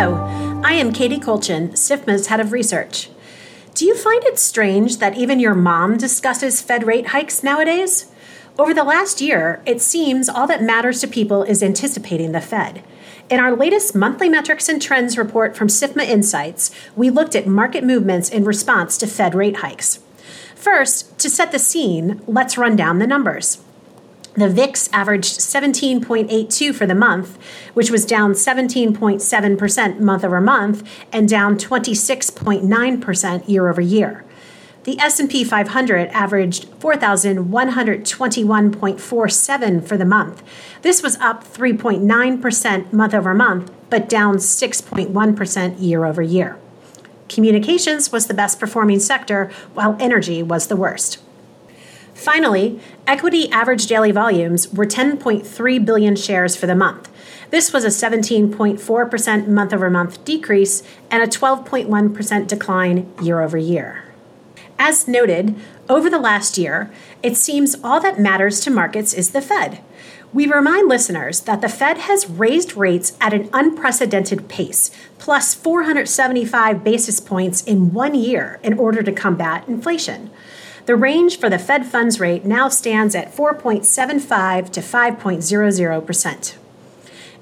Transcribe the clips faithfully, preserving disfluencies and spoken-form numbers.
Hello, I am Katie Kolchin, SIFMA's Head of Research. Do you find it strange that even your mom discusses Fed rate hikes nowadays? Over the last year, it seems all that matters to people is anticipating the Fed. In our latest Monthly Metrics and Trends report from SIFMA Insights, we looked at market movements in response to Fed rate hikes. First, to set the scene, let's run down the numbers. The V I X averaged seventeen point eight two for the month, which was down seventeen point seven percent month over month and down twenty-six point nine percent year over year. The S and P five hundred averaged four thousand one hundred twenty-one point four seven for the month. This was up three point nine percent month over month, but down six point one percent year over year. Communications was the best performing sector, while energy was the worst. Finally, equity average daily volumes were ten point three billion shares for the month. This was a seventeen point four percent month-over-month decrease and a twelve point one percent decline year-over-year. As noted, over the last year, it seems all that matters to markets is the Fed. We remind listeners that the Fed has raised rates at an unprecedented pace, plus four hundred seventy-five basis points in one year in order to combat inflation. The range for the Fed funds rate now stands at four point seven five to five point zero zero percent.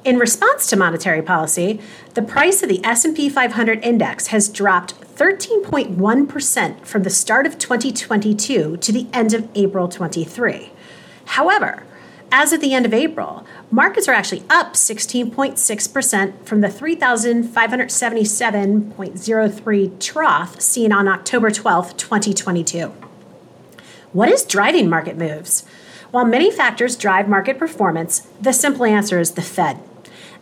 In response to monetary policy, the price of the S and P five hundred index has dropped thirteen point one percent from the start of twenty twenty-two to the end of April twenty-three. However, as of the end of April, markets are actually up sixteen point six percent from the three thousand five hundred seventy-seven point zero three trough seen on October twelfth, twenty twenty-two. What is driving market moves? While many factors drive market performance, the simple answer is the Fed.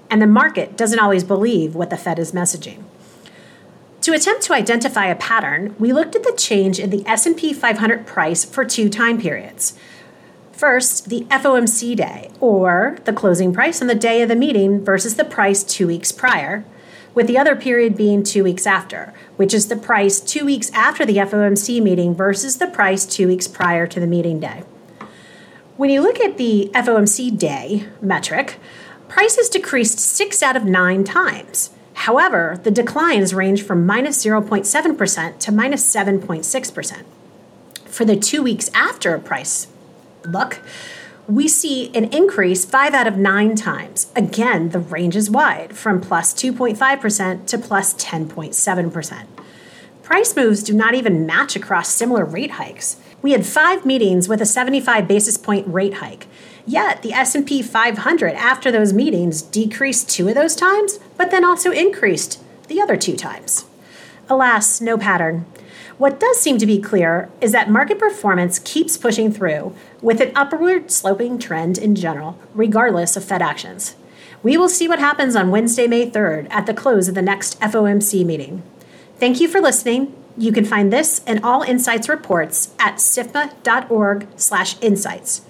And the market doesn't always believe what the Fed is messaging. To attempt to identify a pattern, we looked at the change in the S and P five hundred price for two time periods. First, the F O M C day, or the closing price on the day of the meeting versus the price two weeks prior, with the other period being two weeks after, which is the price two weeks after the F O M C meeting versus the price two weeks prior to the meeting day. When you look at the F O M C day metric, prices decreased six out of nine times. However, the declines range from minus zero point seven percent to minus seven point six percent. For the two weeks after a price look, we see an increase five out of nine times. Again, the range is wide, from plus two point five percent to plus ten point seven percent. Price moves do not even match across similar rate hikes. We had five meetings with a seventy-five basis point rate hike, yet the S and P five hundred after those meetings decreased two of those times, but then also increased the other two times. Alas, no pattern. What does seem to be clear is that market performance keeps pushing through with an upward sloping trend in general, regardless of Fed actions. We will see what happens on Wednesday, May third at the close of the next F O M C meeting. Thank you for listening. You can find this and all Insights reports at sifma dot org slash insights.